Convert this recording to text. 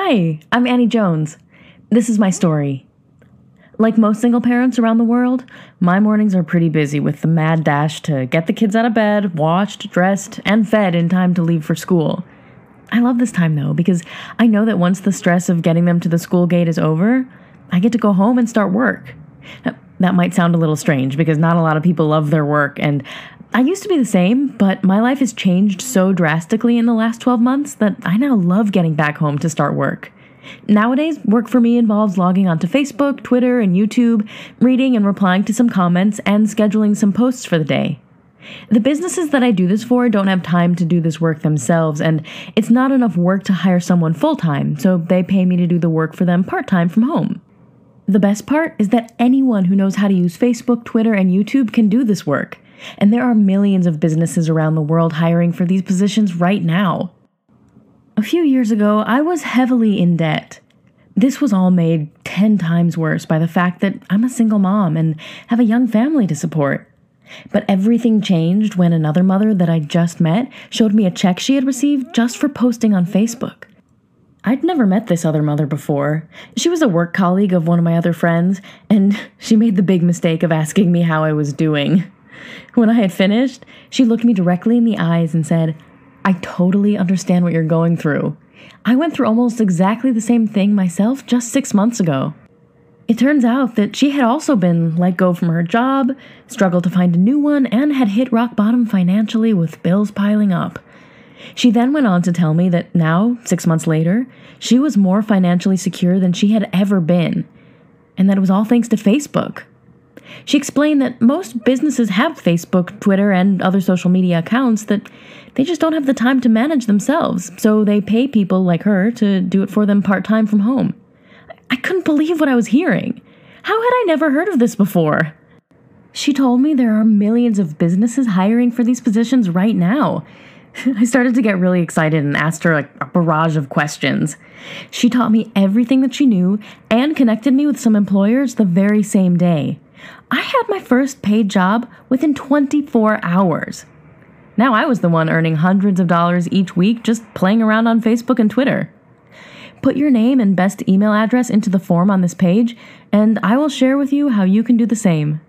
Hi, I'm Annie Jones. This is my story. Like most single parents around the world, my mornings are pretty busy with the mad dash to get the kids out of bed, washed, dressed, and fed in time to leave for school. I love this time, though, because I know that once the stress of getting them to the school gate is over, I get to go home and start work. That might sound a little strange because not a lot of people love their work, and I used to be the same, but my life has changed so drastically in the last 12 months that I now love getting back home to start work. Nowadays, work for me involves logging onto Facebook, Twitter, and YouTube, reading and replying to some comments, and scheduling some posts for the day. The businesses that I do this for don't have time to do this work themselves, and it's not enough work to hire someone full-time, so they pay me to do the work for them part-time from home. The best part is that anyone who knows how to use Facebook, Twitter, and YouTube can do this work. And there are millions of businesses around the world hiring for these positions right now. A few years ago, I was heavily in debt. This was all made 10 times worse by the fact that I'm a single mom and have a young family to support. But everything changed when another mother that I just met showed me a check she had received just for posting on Facebook. I'd never met this other mother before. She was a work colleague of one of my other friends, and she made the big mistake of asking me how I was doing. When I had finished, she looked me directly in the eyes and said, "I totally understand what you're going through. I went through almost exactly the same thing myself just 6 months ago." It turns out that she had also been let go from her job, struggled to find a new one, and had hit rock bottom financially with bills piling up. She then went on to tell me that now, 6 months later, she was more financially secure than she had ever been, and that it was all thanks to Facebook. She explained that most businesses have Facebook, Twitter, and other social media accounts that they just don't have the time to manage themselves, so they pay people like her to do it for them part-time from home. I couldn't believe what I was hearing. How had I never heard of this before? She told me there are millions of businesses hiring for these positions right now. I started to get really excited and asked her a barrage of questions. She taught me everything that she knew and connected me with some employers the very same day. I had my first paid job within 24 hours. Now I was the one earning hundreds of dollars each week just playing around on Facebook and Twitter. Put your name and best email address into the form on this page, and I will share with you how you can do the same.